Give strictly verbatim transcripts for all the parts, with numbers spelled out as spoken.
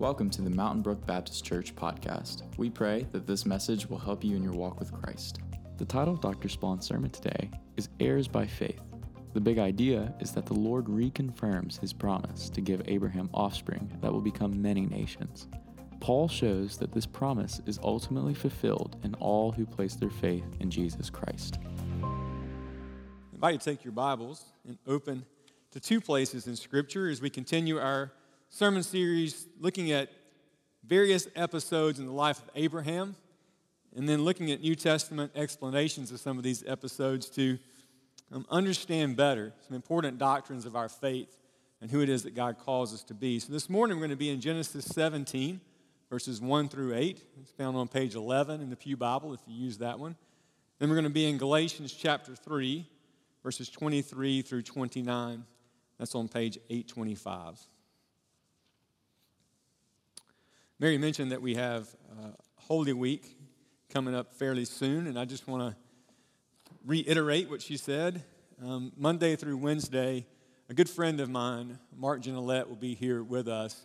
Welcome to the Mountain Brook Baptist Church podcast. We pray that this message will help you in your walk with Christ. The title of Doctor Spawn's sermon today is Heirs by Faith. The big idea is that the Lord reconfirms his promise to give Abraham offspring that will become many nations. Paul shows that this promise is ultimately fulfilled in all who place their faith in Jesus Christ. I invite you to take your Bibles and open to two places in Scripture as we continue our sermon series looking at various episodes in the life of Abraham, and then looking at New Testament explanations of some of these episodes to um, understand better some important doctrines of our faith and who it is that God calls us to be. So this morning we're going to be in Genesis seventeen, verses one through eight. It's found on page eleven in the Pew Bible if you use that one. Then we're going to be in Galatians chapter three, verses twenty-three through twenty-nine. That's on page eight twenty-five. Mary mentioned that we have uh, Holy Week coming up fairly soon, and I just want to reiterate what she said. Um, Monday through Wednesday, a good friend of mine, Mark Ginellet, will be here with us.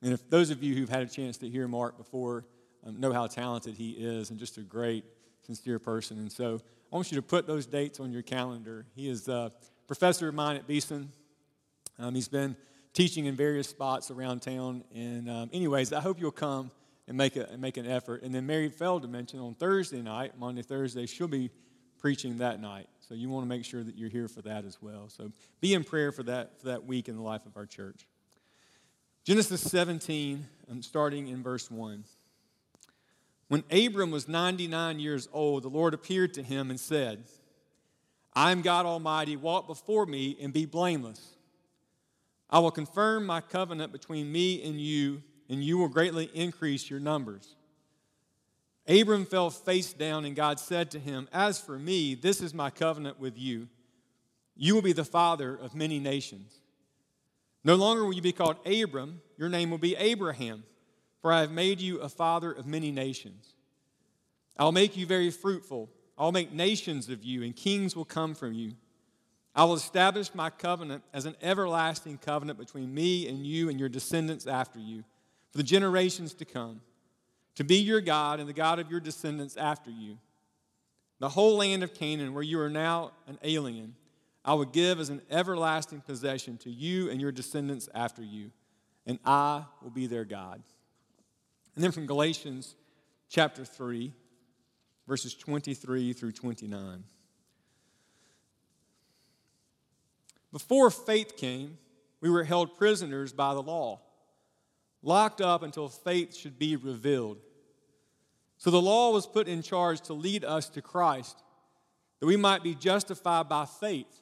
And if those of you who've had a chance to hear Mark before um, know how talented he is and just a great, sincere person. And so I want you to put those dates on your calendar. He is a professor of mine at Beeson. Um, he's been teaching in various spots around town. And um, anyways, I hope you'll come and make a and make an effort. And then Mary Feld mentioned on Thursday night, Monday, Thursday, she'll be preaching that night. So you want to make sure that you're here for that as well. So be in prayer for that for that week in the life of our church. Genesis seventeen, um, starting in verse one. When Abram was ninety-nine years old, the Lord appeared to him and said, "I am God Almighty, walk before me and be blameless. I will confirm my covenant between me and you, and you will greatly increase your numbers." Abram fell face down, and God said to him, "As for me, this is my covenant with you. You will be the father of many nations. No longer will you be called Abram, your name will be Abraham, for I have made you a father of many nations. I will make you very fruitful. I will make nations of you, and kings will come from you. I will establish my covenant as an everlasting covenant between me and you and your descendants after you, for the generations to come, to be your God and the God of your descendants after you. The whole land of Canaan, where you are now an alien, I will give as an everlasting possession to you and your descendants after you, and I will be their God." And then from Galatians chapter three, verses twenty-three through twenty-nine. "Before faith came, we were held prisoners by the law, locked up until faith should be revealed. So the law was put in charge to lead us to Christ, that we might be justified by faith.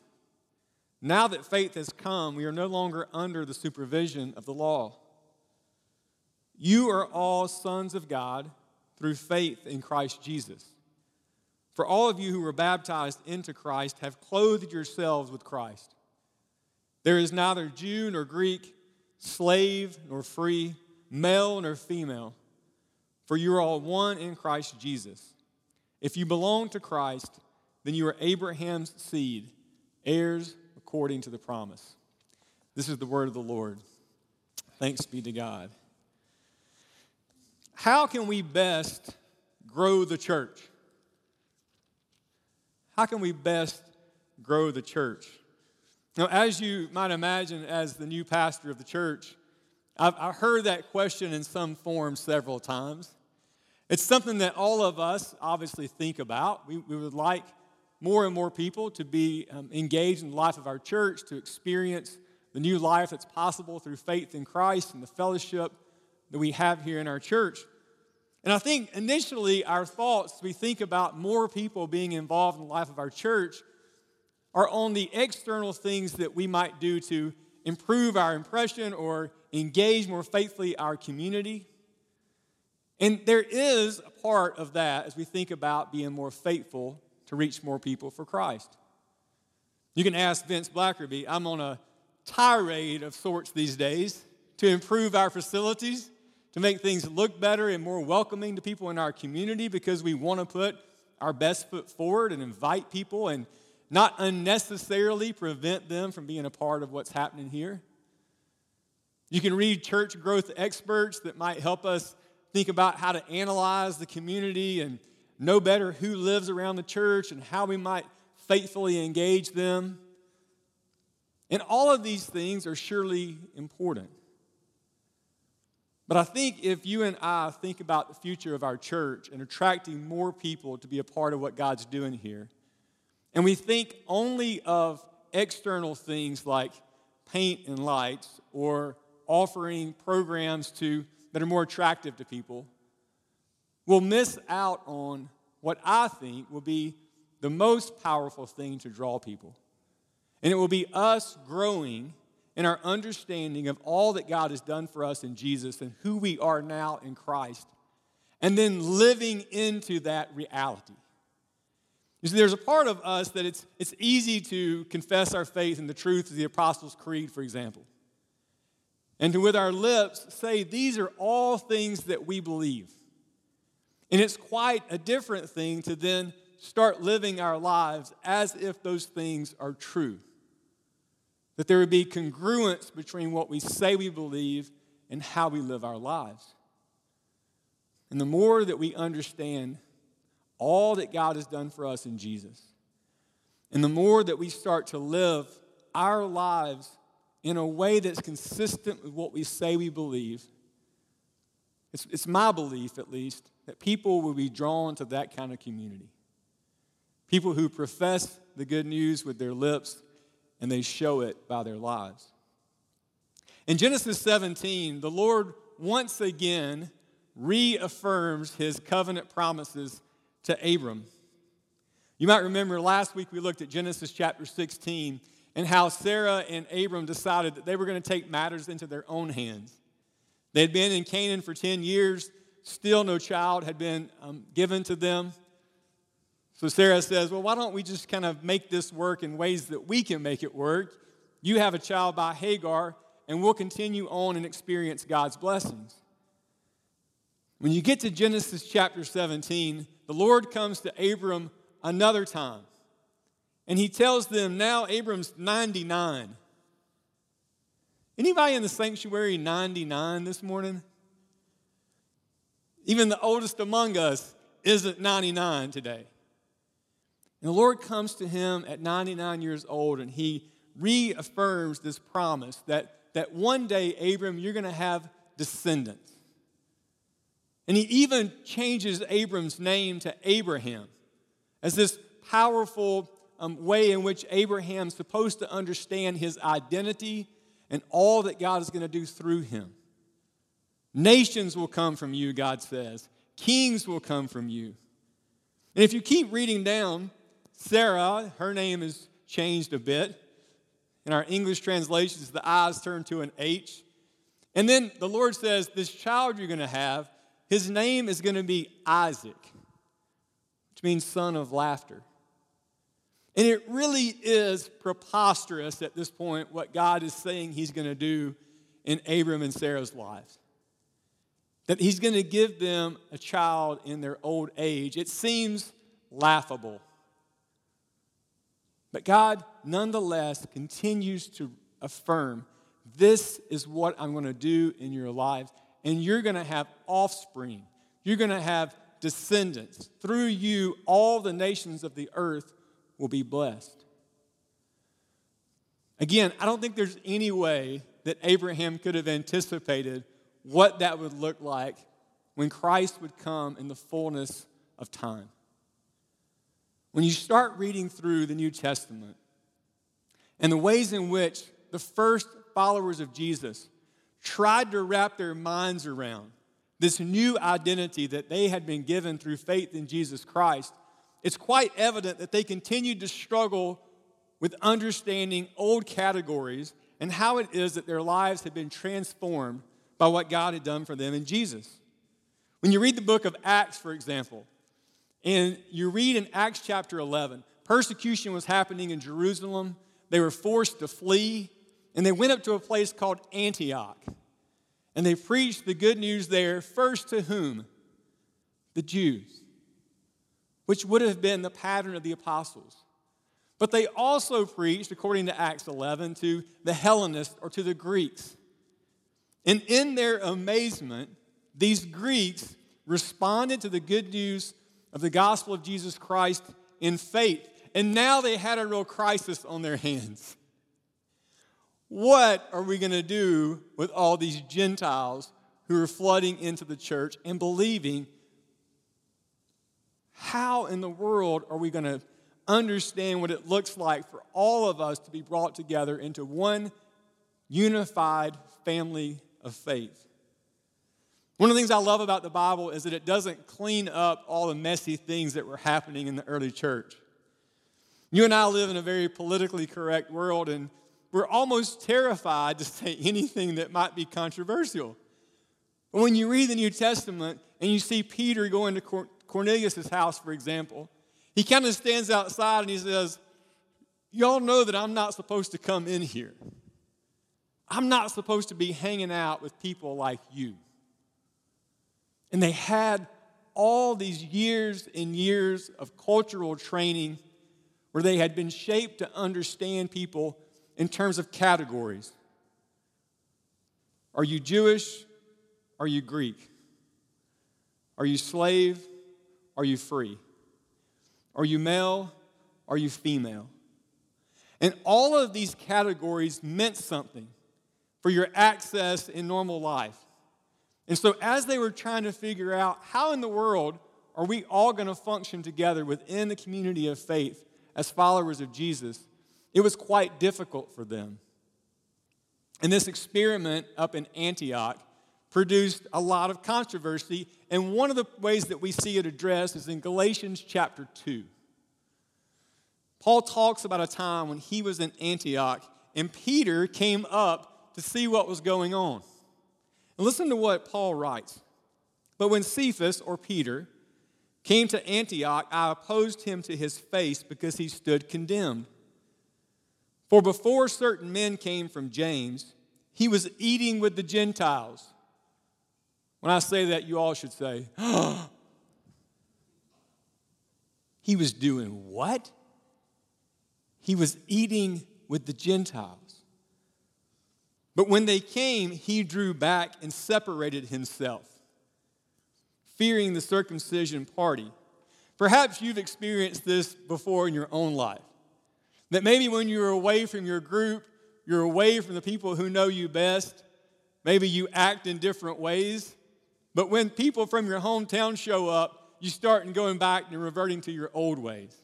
Now that faith has come, we are no longer under the supervision of the law. You are all sons of God through faith in Christ Jesus. For all of you who were baptized into Christ have clothed yourselves with Christ. There is neither Jew nor Greek, slave nor free, male nor female, for you are all one in Christ Jesus. If you belong to Christ, then you are Abraham's seed, heirs according to the promise." This is the word of the Lord. Thanks be to God. How can we best grow the church? How can we best grow the church? Now, as you might imagine, as the new pastor of the church, I've, I've heard that question in some form several times. It's something that all of us obviously think about. We, we would like more and more people to be um, engaged in the life of our church, to experience the new life that's possible through faith in Christ and the fellowship that we have here in our church. And I think initially our thoughts, we think about more people being involved in the life of our church, are on the external things that we might do to improve our impression or engage more faithfully our community. And there is a part of that as we think about being more faithful to reach more people for Christ. You can ask Vince Blackerby. I'm on a tirade of sorts these days to improve our facilities, to make things look better and more welcoming to people in our community, because we want to put our best foot forward and invite people and not unnecessarily prevent them from being a part of what's happening here. You can read church growth experts that might help us think about how to analyze the community and know better who lives around the church and how we might faithfully engage them. And all of these things are surely important. But I think if you and I think about the future of our church and attracting more people to be a part of what God's doing here, and we think only of external things like paint and lights or offering programs to that are more attractive to people, we'll miss out on what I think will be the most powerful thing to draw people. And it will be us growing in our understanding of all that God has done for us in Jesus and who we are now in Christ, and then living into that reality. You see, there's a part of us that it's, it's easy to confess our faith in the truth of the Apostles' Creed, for example, and to with our lips say, these are all things that we believe. And it's quite a different thing to then start living our lives as if those things are true. That there would be congruence between what we say we believe and how we live our lives. And the more that we understand all that God has done for us in Jesus, and the more that we start to live our lives in a way that's consistent with what we say we believe, it's, it's my belief at least, that people will be drawn to that kind of community. People who profess the good news with their lips and they show it by their lives. In Genesis seventeen, the Lord once again reaffirms his covenant promises to Abram. You might remember last week we looked at Genesis chapter sixteen and how Sarah and Abram decided that they were going to take matters into their own hands. They had been in Canaan for ten years, still no child had been um, given to them. So Sarah says, well, why don't we just kind of make this work in ways that we can make it work? You have a child by Hagar, and we'll continue on and experience God's blessings. When you get to Genesis chapter seventeen, the Lord comes to Abram another time. And he tells them, now Abram's ninety-nine. Anybody in the sanctuary ninety-nine this morning? Even the oldest among us isn't ninety-nine today. And the Lord comes to him at ninety-nine years old, and he reaffirms this promise that, that one day, Abram, you're going to have descendants. And he even changes Abram's name to Abraham as this powerful um, way in which Abraham's supposed to understand his identity and all that God is going to do through him. Nations will come from you, God says. Kings will come from you. And if you keep reading down, Sarah, her name is changed a bit. In our English translations, the I's turned to an H. And then the Lord says, this child you're going to have, his name is going to be Isaac, which means son of laughter. And it really is preposterous at this point what God is saying he's going to do in Abram and Sarah's lives. That he's going to give them a child in their old age. It seems laughable. But God, nonetheless, continues to affirm, this is what I'm going to do in your life, and you're going to have offspring. You're going to have descendants. Through you, all the nations of the earth will be blessed. Again, I don't think there's any way that Abraham could have anticipated what that would look like when Christ would come in the fullness of time. When you start reading through the New Testament and the ways in which the first followers of Jesus tried to wrap their minds around this new identity that they had been given through faith in Jesus Christ, it's quite evident that they continued to struggle with understanding old categories and how it is that their lives had been transformed by what God had done for them in Jesus. When you read the book of Acts, for example, and you read in Acts chapter eleven, persecution was happening in Jerusalem. They were forced to flee, and they went up to a place called Antioch. And they preached the good news there, first to whom? The Jews, which would have been the pattern of the apostles. But they also preached, according to Acts eleven, to the Hellenists or to the Greeks. And in their amazement, these Greeks responded to the good news of the gospel of Jesus Christ in faith. And now they had a real crisis on their hands. What are we going to do with all these Gentiles who are flooding into the church and believing? How in the world are we going to understand what it looks like for all of us to be brought together into one unified family of faith? One of the things I love about the Bible is that it doesn't clean up all the messy things that were happening in the early church. You and I live in a very politically correct world, and we're almost terrified to say anything that might be controversial. But when you read the New Testament and you see Peter going to Cornelius' house, for example, he kind of stands outside and he says, y'all know that I'm not supposed to come in here. I'm not supposed to be hanging out with people like you. And they had all these years and years of cultural training where they had been shaped to understand people in terms of categories. Are you Jewish? Are you Greek? Are you slave? Are you free? Are you male? Are you female? And all of these categories meant something for your access in normal life. And so as they were trying to figure out how in the world are we all going to function together within the community of faith as followers of Jesus, it was quite difficult for them. And this experiment up in Antioch produced a lot of controversy. And one of the ways that we see it addressed is in Galatians chapter two. Paul talks about a time when he was in Antioch and Peter came up to see what was going on. And listen to what Paul writes. But when Cephas, or Peter, came to Antioch, I opposed him to his face because he stood condemned. For before certain men came from James, he was eating with the Gentiles. When I say that, you all should say, oh. He was doing what? He was eating with the Gentiles. But when they came, he drew back and separated himself, fearing the circumcision party. Perhaps you've experienced this before in your own life. That maybe when you're away from your group, you're away from the people who know you best, maybe you act in different ways. But when people from your hometown show up, you start going back and reverting to your old ways.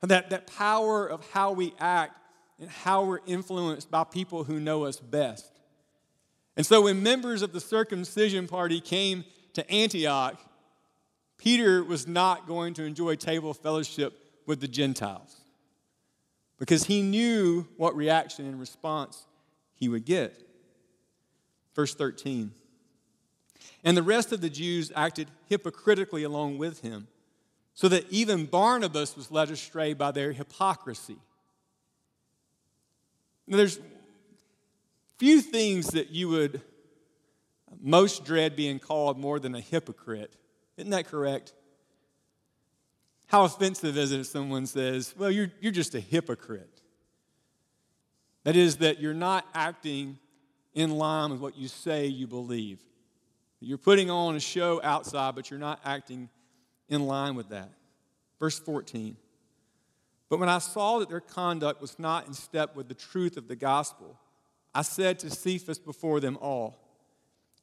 And that, that power of how we act and how we're influenced by people who know us best. And so when members of the circumcision party came to Antioch, Peter was not going to enjoy table fellowship with the Gentiles, because he knew what reaction and response he would get. Verse thirteen. And the rest of the Jews acted hypocritically along with him, so that even Barnabas was led astray by their hypocrisy. Now, there's few things that you would most dread being called more than a hypocrite. Isn't that correct? How offensive is it if someone says, well, you're, you're just a hypocrite? That is, that you're not acting in line with what you say you believe. You're putting on a show outside, but you're not acting in line with that. Verse fourteen. But when I saw that their conduct was not in step with the truth of the gospel, I said to Cephas before them all,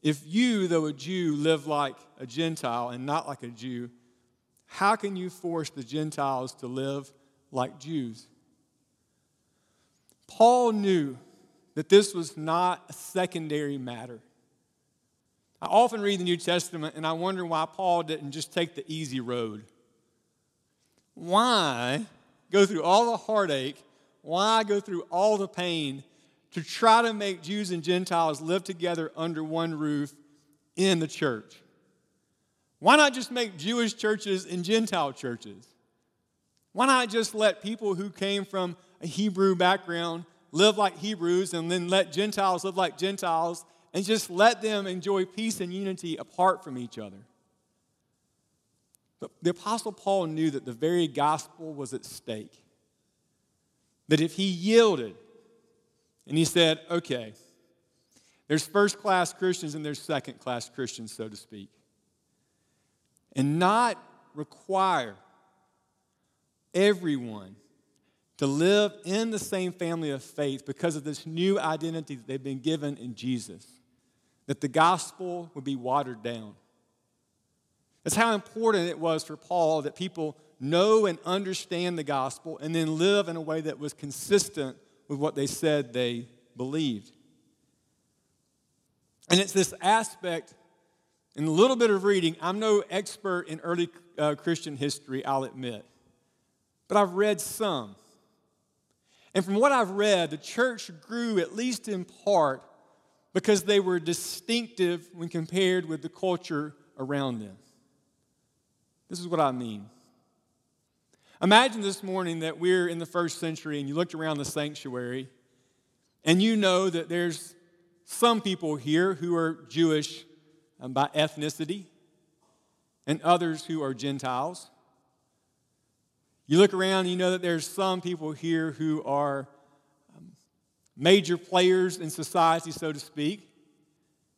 if you, though a Jew, live like a Gentile and not like a Jew, how can you force the Gentiles to live like Jews? Paul knew that this was not a secondary matter. I often read the New Testament and I wonder why Paul didn't just take the easy road. Why go through all the heartache? Why go through all the pain to try to make Jews and Gentiles live together under one roof in the church? Why not just make Jewish churches and Gentile churches? Why not just let people who came from a Hebrew background live like Hebrews and then let Gentiles live like Gentiles and just let them enjoy peace and unity apart from each other? But the Apostle Paul knew that the very gospel was at stake. That if he yielded and he said, okay, There's first-class Christians and there's second-class Christians, so to speak. And not require everyone to live in the same family of faith because of this new identity that they've been given in Jesus, that the gospel would be watered down. That's how important it was for Paul that people know and understand the gospel and then live in a way that was consistent with what they said they believed. And it's this aspect, in a little bit of reading, I'm no expert in early uh, Christian history, I'll admit, but I've read some. And from what I've read, the church grew, at least in part, because they were distinctive when compared with the culture around them. This is what I mean. Imagine this morning that we're in the first century and you looked around the sanctuary and you know that there's some people here who are Jewish by ethnicity and others who are Gentiles. You look around and you know that there's some people here who are major players in society, so to speak,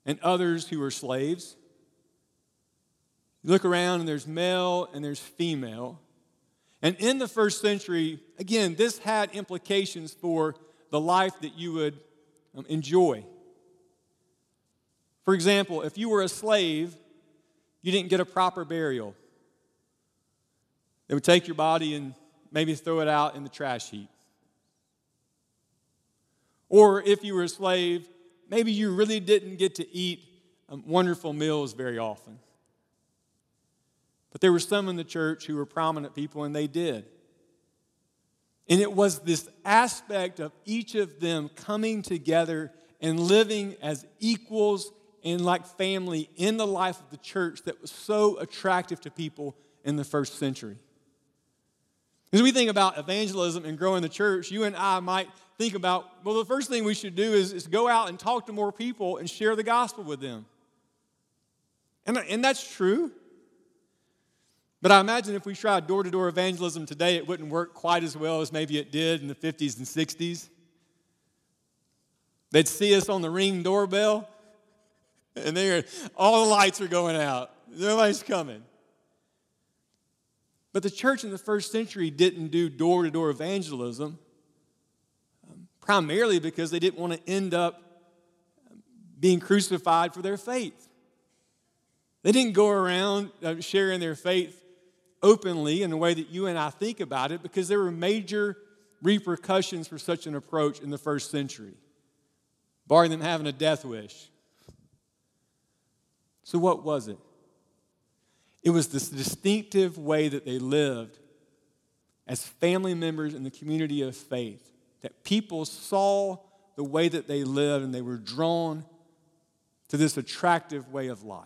and others who are slaves. You look around and there's male and there's female. And in the first century, again, this had implications for the life that you would um, enjoy. For example, if you were a slave, you didn't get a proper burial. They would take your body and maybe throw it out in the trash heap. Or if you were a slave, maybe you really didn't get to eat um, wonderful meals very often. But there were some in the church who were prominent people, and they did. And it was this aspect of each of them coming together and living as equals and like family in the life of the church that was so attractive to people in the first century. As we think about evangelism and growing the church, you and I might think about, well, the first thing we should do is, is go out and talk to more people and share the gospel with them. And, and that's true. But I imagine if we tried door-to-door evangelism today, it wouldn't work quite as well as maybe it did in the fifties and sixties. They'd see us on the Ring doorbell, and they're, all the lights are going out. Nobody's coming. But the church in the first century didn't do door-to-door evangelism, primarily because they didn't want to end up being crucified for their faith. They didn't go around sharing their faith openly in the way that you and I think about it because there were major repercussions for such an approach in the first century, barring them having a death wish. So what was it? It was this distinctive way that they lived as family members in the community of faith, that people saw the way that they lived and they were drawn to this attractive way of life.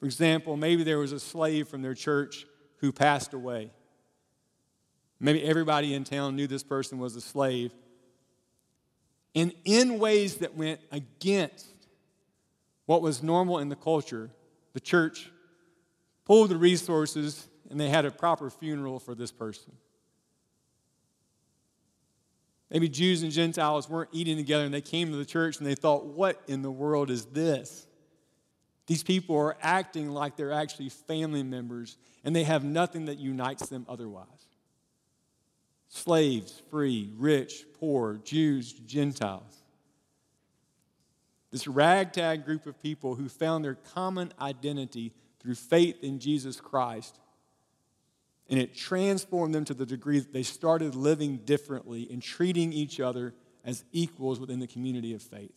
For example, maybe there was a slave from their church who passed away. Maybe everybody in town knew this person was a slave. And in ways that went against what was normal in the culture, the church pulled the resources and they had a proper funeral for this person. Maybe Jews and Gentiles weren't eating together and they came to the church and they thought, what in the world is this? These people are acting like they're actually family members, and they have nothing that unites them otherwise. Slaves, free, rich, poor, Jews, Gentiles. This ragtag group of people who found their common identity through faith in Jesus Christ, and it transformed them to the degree that they started living differently and treating each other as equals within the community of faith.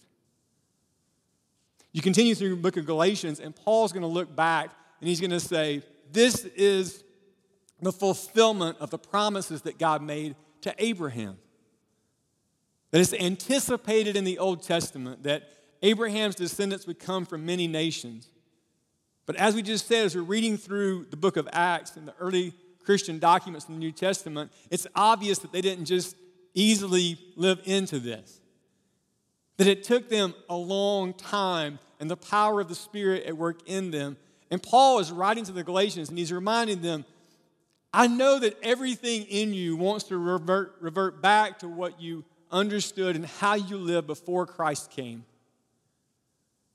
You continue through the book of Galatians, and Paul's going to look back, and he's going to say, this is the fulfillment of the promises that God made to Abraham. That it's anticipated in the Old Testament that Abraham's descendants would come from many nations. But as we just said, as we're reading through the book of Acts and the early Christian documents in the New Testament, it's obvious that they didn't just easily live into this. That it took them a long time and the power of the Spirit at work in them. And Paul is writing to the Galatians and he's reminding them, I know that everything in you wants to revert, revert back to what you understood and how you lived before Christ came.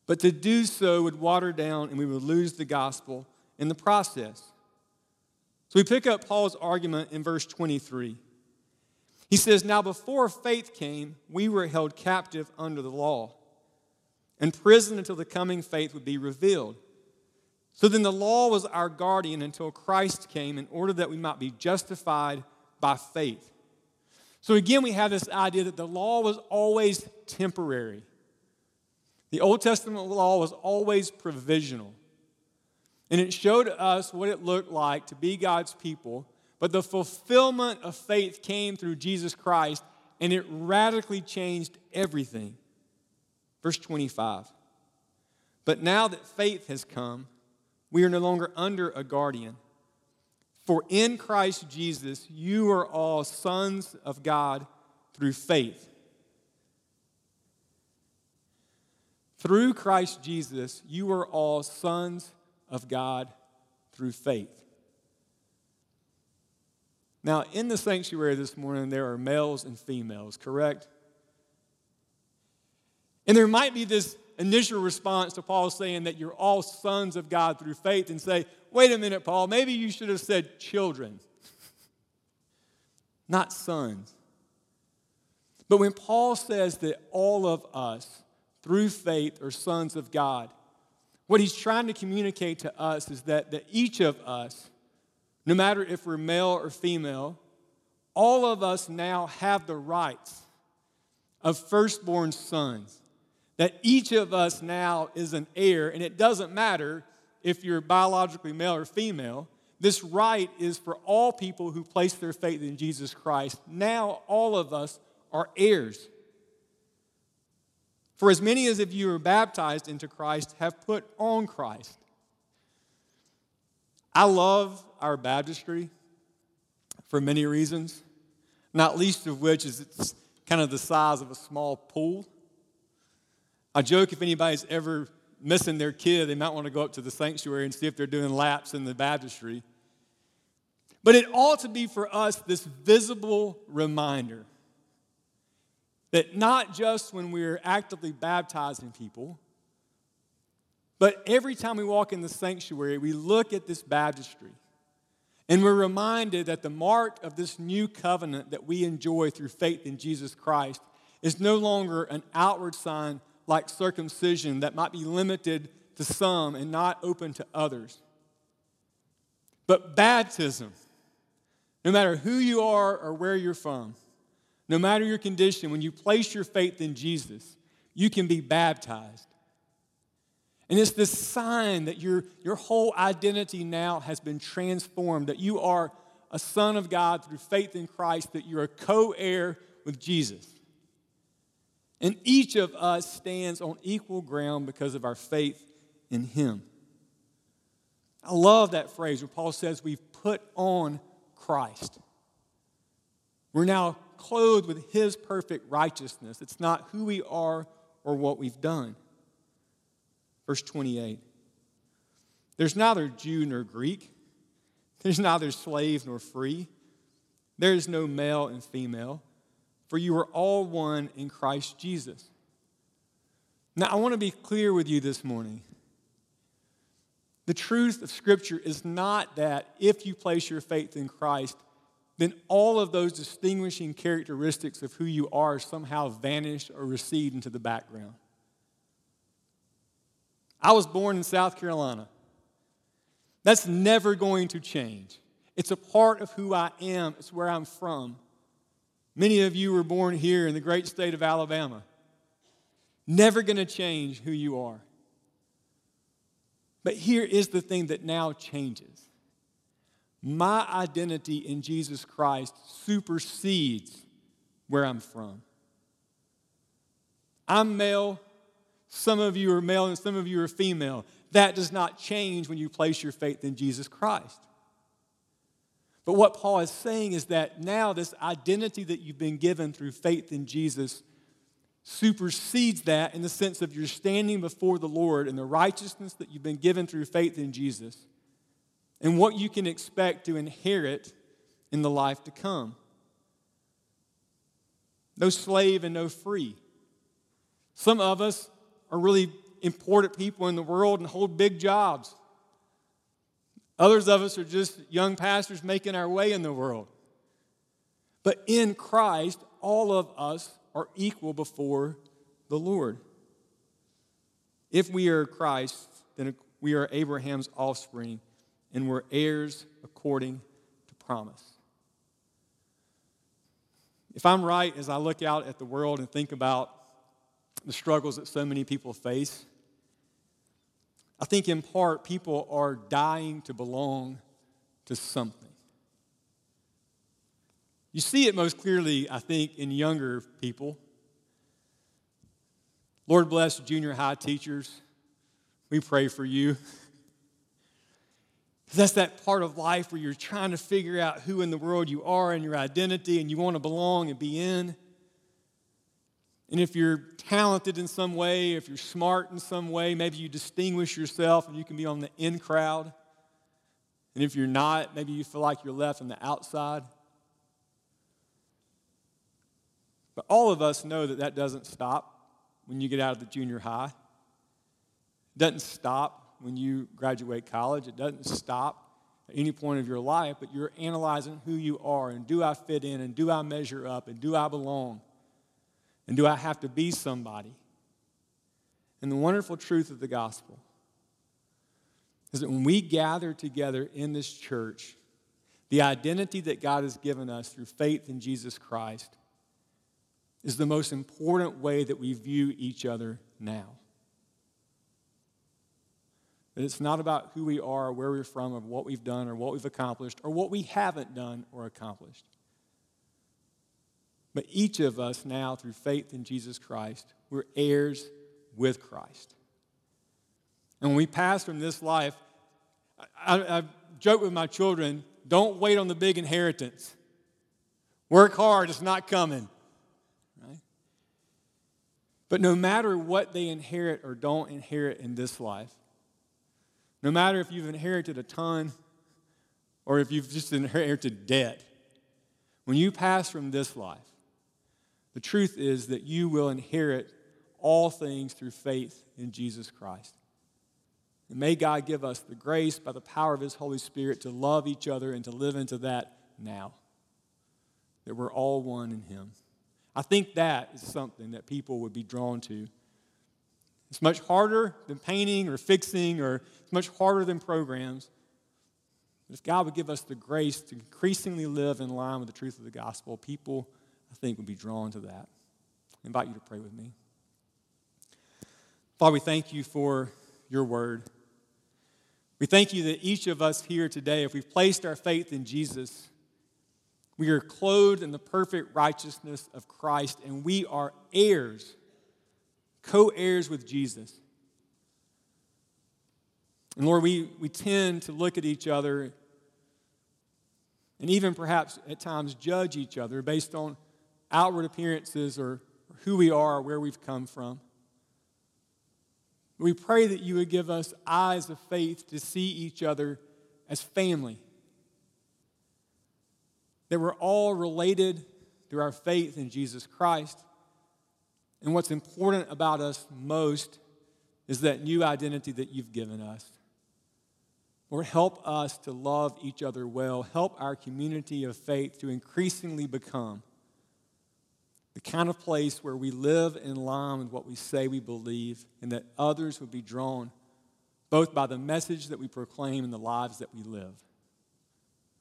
But to do so would water down and we would lose the gospel in the process. So we pick up Paul's argument in verse twenty-three. He says, now before faith came, we were held captive under the law, imprisoned until the coming faith would be revealed. So then the law was our guardian until Christ came in order that we might be justified by faith. So again, we have this idea that the law was always temporary. The Old Testament law was always provisional. And it showed us what it looked like to be God's people. But the fulfillment of faith came through Jesus Christ, and it radically changed everything. Verse twenty-five. But now that faith has come, we are no longer under a guardian. For in Christ Jesus, you are all sons of God through faith. Through Christ Jesus, you are all sons of God through faith. Now, in the sanctuary this morning, there are males and females, correct? And there might be this initial response to Paul saying that you're all sons of God through faith and say, wait a minute, Paul, maybe you should have said children, not sons. But when Paul says that all of us through faith are sons of God, what he's trying to communicate to us is that, that each of us, no matter if we're male or female, all of us now have the rights of firstborn sons. That each of us now is an heir, and it doesn't matter if you're biologically male or female. This right is for all people who place their faith in Jesus Christ. Now all of us are heirs. For as many as of you who are baptized into Christ have put on Christ. I love our baptistry for many reasons, not least of which is it's kind of the size of a small pool. I joke if anybody's ever missing their kid, they might want to go up to the sanctuary and see if they're doing laps in the baptistry. But it ought to be for us this visible reminder that not just when we're actively baptizing people, but every time we walk in the sanctuary, we look at this baptistry and we're reminded that the mark of this new covenant that we enjoy through faith in Jesus Christ is no longer an outward sign like circumcision that might be limited to some and not open to others. But baptism, no matter who you are or where you're from, no matter your condition, when you place your faith in Jesus, you can be baptized. And it's this sign that your, your whole identity now has been transformed, that you are a son of God through faith in Christ, that you're a co-heir with Jesus. And each of us stands on equal ground because of our faith in him. I love that phrase where Paul says we've put on Christ. We're now clothed with his perfect righteousness. It's not who we are or what we've done. Verse twenty-eight. There's neither Jew nor Greek. There's neither slave nor free. There is no male and female. For you are all one in Christ Jesus. Now, I want to be clear with you this morning. The truth of Scripture is not that if you place your faith in Christ, then all of those distinguishing characteristics of who you are somehow vanish or recede into the background. I was born in South Carolina. That's never going to change. It's a part of who I am. It's where I'm from. Many of you were born here in the great state of Alabama. Never going to change who you are. But here is the thing that now changes. My identity in Jesus Christ supersedes where I'm from. I'm male. Some of you are male and some of you are female. That does not change when you place your faith in Jesus Christ. But what Paul is saying is that now this identity that you've been given through faith in Jesus supersedes that in the sense of you're standing before the Lord and the righteousness that you've been given through faith in Jesus and what you can expect to inherit in the life to come. no slave and no free. Some of us are really important people in the world and hold big jobs. Others of us are just young pastors making our way in the world. But in Christ, all of us are equal before the Lord. If we are Christ, then we are Abraham's offspring, and we're heirs according to promise. If I'm right, as I look out at the world and think about the struggles that so many people face, I think in part people are dying to belong to something. You see it most clearly, I think, in younger people. Lord bless junior high teachers. We pray for you. That's that part of life where you're trying to figure out who in the world you are and your identity, and you want to belong and be in. And if you're talented in some way, if you're smart in some way, maybe you distinguish yourself and you can be on the in crowd. And if you're not, maybe you feel like you're left on the outside. But all of us know that that doesn't stop when you get out of the junior high. It doesn't stop when you graduate college. It doesn't stop at any point of your life, but you're analyzing who you are and do I fit in and do I measure up and do I belong and do I have to be somebody? And the wonderful truth of the gospel is that when we gather together in this church, the identity that God has given us through faith in Jesus Christ is the most important way that we view each other now. That it's not about who we are or where we're from or what we've done or what we've accomplished or what we haven't done or accomplished. But each of us now, through faith in Jesus Christ, we're heirs with Christ. And when we pass from this life, I, I, I joke with my children, don't wait on the big inheritance. Work hard, it's not coming. But no matter what they inherit or don't inherit in this life, no matter if you've inherited a ton or if you've just inherited debt, when you pass from this life, the truth is that you will inherit all things through faith in Jesus Christ. And may God give us the grace by the power of His Holy Spirit to love each other and to live into that now, that we're all one in Him. I think that is something that people would be drawn to. It's much harder than painting or fixing, or it's much harder than programs. But if God would give us the grace to increasingly live in line with the truth of the gospel, people, I think, would be drawn to that. I invite you to pray with me. Father, we thank you for your word. We thank you that each of us here today, if we've placed our faith in Jesus, we are clothed in the perfect righteousness of Christ, and we are heirs, co-heirs with Jesus. And Lord, we, we tend to look at each other and even perhaps at times judge each other based on outward appearances or who we are or where we've come from. We pray that you would give us eyes of faith to see each other as family, that we're all related through our faith in Jesus Christ. And what's important about us most is that new identity that you've given us. Lord, help us to love each other well. Help our community of faith to increasingly become the kind of place where we live in line with what we say we believe, and that others would be drawn both by the message that we proclaim and the lives that we live.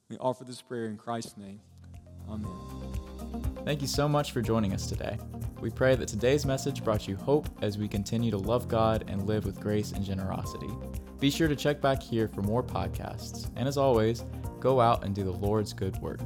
We offer this prayer in Christ's name. Amen. Thank you so much for joining us today. We pray that today's message brought you hope as we continue to love God and live with grace and generosity. Be sure to check back here for more podcasts. And as always, go out and do the Lord's good work.